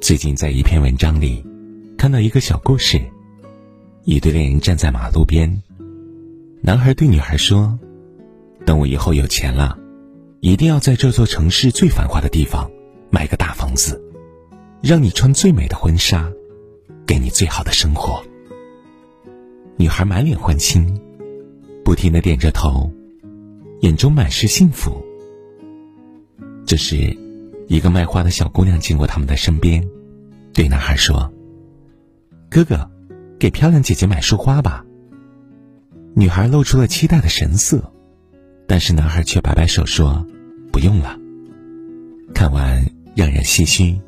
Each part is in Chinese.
最近在一篇文章里看到一个小故事，一对恋人站在马路边，男孩对女孩说，等我以后有钱了，一定要在这座城市最繁华的地方买个大房子，让你穿最美的婚纱，给你最好的生活。女孩满脸欢欣，不停地点着头，眼中满是幸福。这时一个卖花的小姑娘经过他们的身边，对男孩说，哥哥，给漂亮姐姐买束花吧。女孩露出了期待的神色，但是男孩却摆摆手说，不用了。看完让人唏嘘，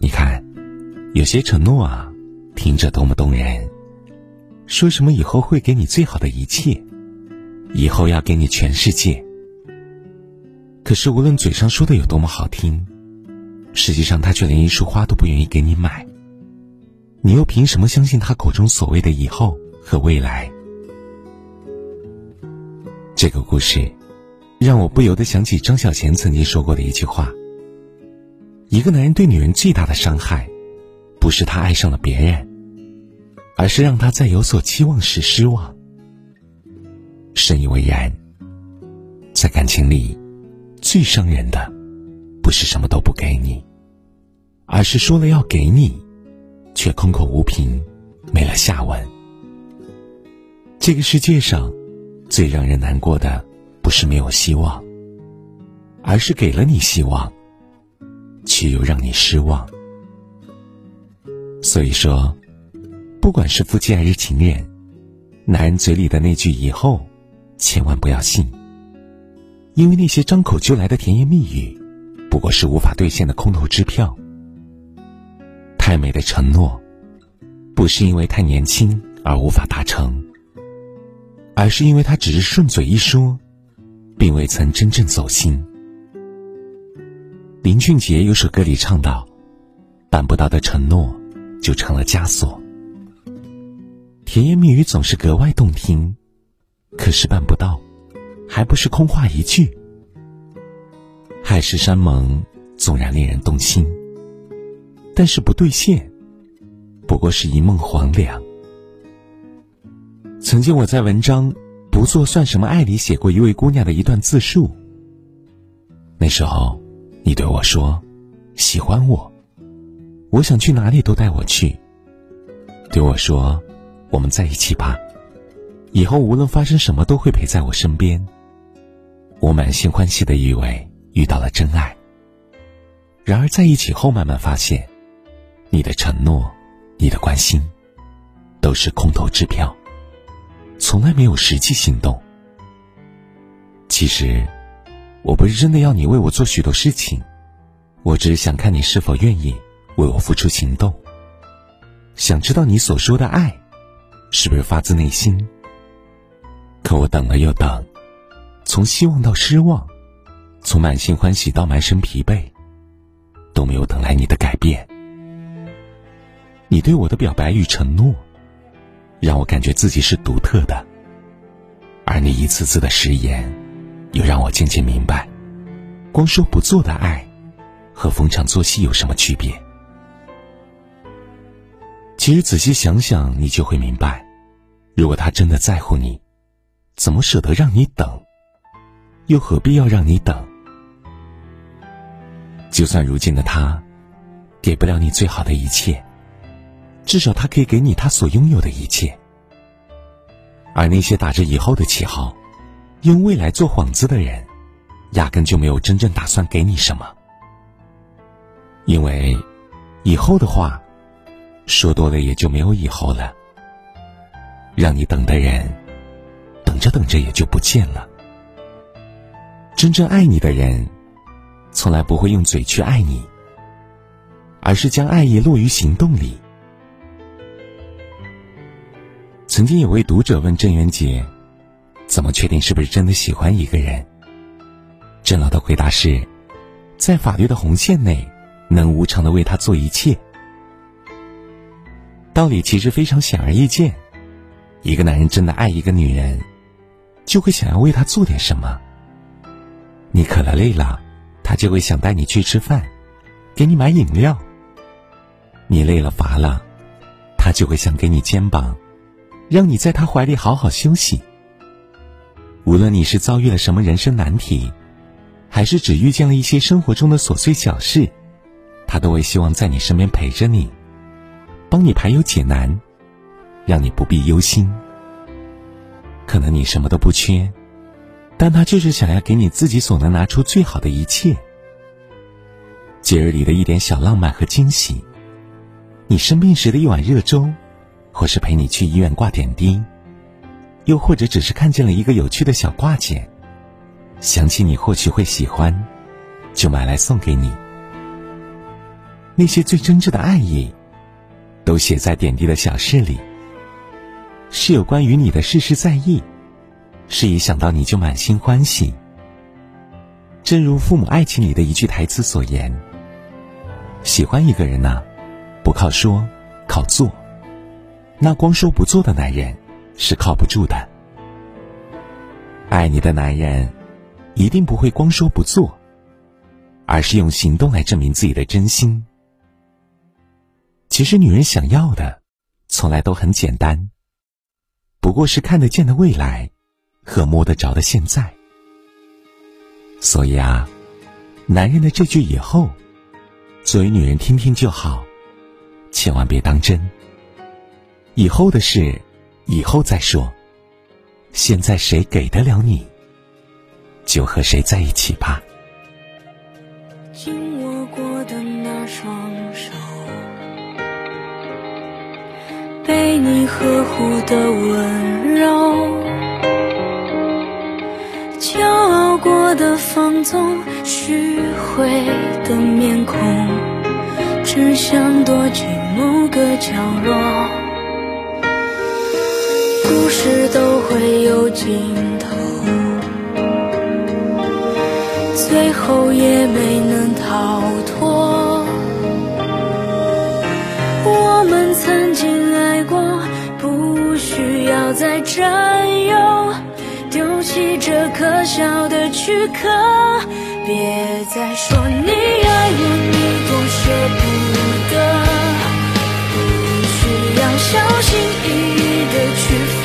你看有些承诺啊，听着多么动人，说什么以后会给你最好的一切，以后要给你全世界。可是无论嘴上说的有多么好听，实际上他却连一束花都不愿意给你买，你又凭什么相信他口中所谓的以后和未来？这个故事让我不由得想起张小娴曾经说过的一句话，一个男人对女人最大的伤害，不是他爱上了别人，而是让他在有所期望时失望。深以为然，在感情里最伤人的不是什么都不给你，而是说了要给你，却空口无凭，没了下文。这个世界上最让人难过的不是没有希望，而是给了你希望，却又让你失望。所以说，不管是夫妻还是情人，男人嘴里的那句以后千万不要信，因为那些张口就来的甜言蜜语，不过是无法兑现的空头支票。太美的承诺，不是因为太年轻而无法达成，而是因为他只是顺嘴一说，并未曾真正走心。林俊杰有首歌里唱到，办不到的承诺就成了枷锁。甜言蜜语总是格外动听，可是办不到，还不是空话一句。海誓山盟纵然令人动心，但是不兑现，不过是一梦黄粱。曾经我在文章《不做算什么爱》里写过一位姑娘的一段自述。那时候，你对我说，喜欢我，我想去哪里都带我去。对我说，我们在一起吧，以后无论发生什么都会陪在我身边。我满心欢喜地以为遇到了真爱。然而在一起后慢慢发现，你的承诺，你的关心，都是空头支票，从来没有实际行动。其实，我不是真的要你为我做许多事情，我只是想看你是否愿意为我付出行动，想知道你所说的爱，是不是发自内心。可我等了又等，从希望到失望，从满心欢喜到满身疲惫，都没有等来你的改变。你对我的表白与承诺，让我感觉自己是独特的，而你一次次的食言，又让我渐渐明白，光说不做的爱和逢场作戏有什么区别。其实仔细想想，你就会明白，如果他真的在乎你，怎么舍得让你等，又何必要让你等。就算如今的他给不了你最好的一切，至少他可以给你他所拥有的一切。而那些打着以后的旗号，用未来做幌子的人，压根就没有真正打算给你什么。因为以后的话说多了也就没有以后了，让你等的人，等着等着也就不见了。真正爱你的人，从来不会用嘴去爱你，而是将爱意落于行动里。曾经有位读者问郑渊洁，怎么确定是不是真的喜欢一个人？郑老的回答是，在法律的红线内，能无偿的为他做一切。道理其实非常显而易见，一个男人真的爱一个女人，就会想要为她做点什么。你渴了累了，他就会想带你去吃饭，给你买饮料，你累了乏了，他就会想给你肩膀，让你在他怀里好好休息。无论你是遭遇了什么人生难题，还是只遇见了一些生活中的琐碎小事，他都会希望在你身边陪着你，帮你排忧解难，让你不必忧心。可能你什么都不缺，但他就是想要给你自己所能拿出最好的一切。节日里的一点小浪漫和惊喜，你生病时的一碗热粥，或是陪你去医院挂点滴，又或者只是看见了一个有趣的小挂件，想起你或许会喜欢，就买来送给你。那些最真挚的爱意，都写在点滴的小事里，是有关于你的事事在意，是一想到你就满心欢喜。正如《父母爱情》里的一句台词所言，喜欢一个人啊，不靠说，靠做。那光说不做的男人是靠不住的。爱你的男人一定不会光说不做，而是用行动来证明自己的真心。其实女人想要的从来都很简单，不过是看得见的未来和摸得着的现在。所以啊，男人的这句以后作为女人听听就好，千万别当真。以后的事以后再说，现在谁给得了你，就和谁在一起吧。紧握过的那双手，被你呵护的温柔，骄傲过的放纵，虚伪的面孔，只想躲进某个角落。故事都会有尽头，最后也没能逃脱。我们曾经爱过，不需要再占有，丢弃这可笑的躯壳，别再说你爱我，你多舍不得，不需要小心翼翼的去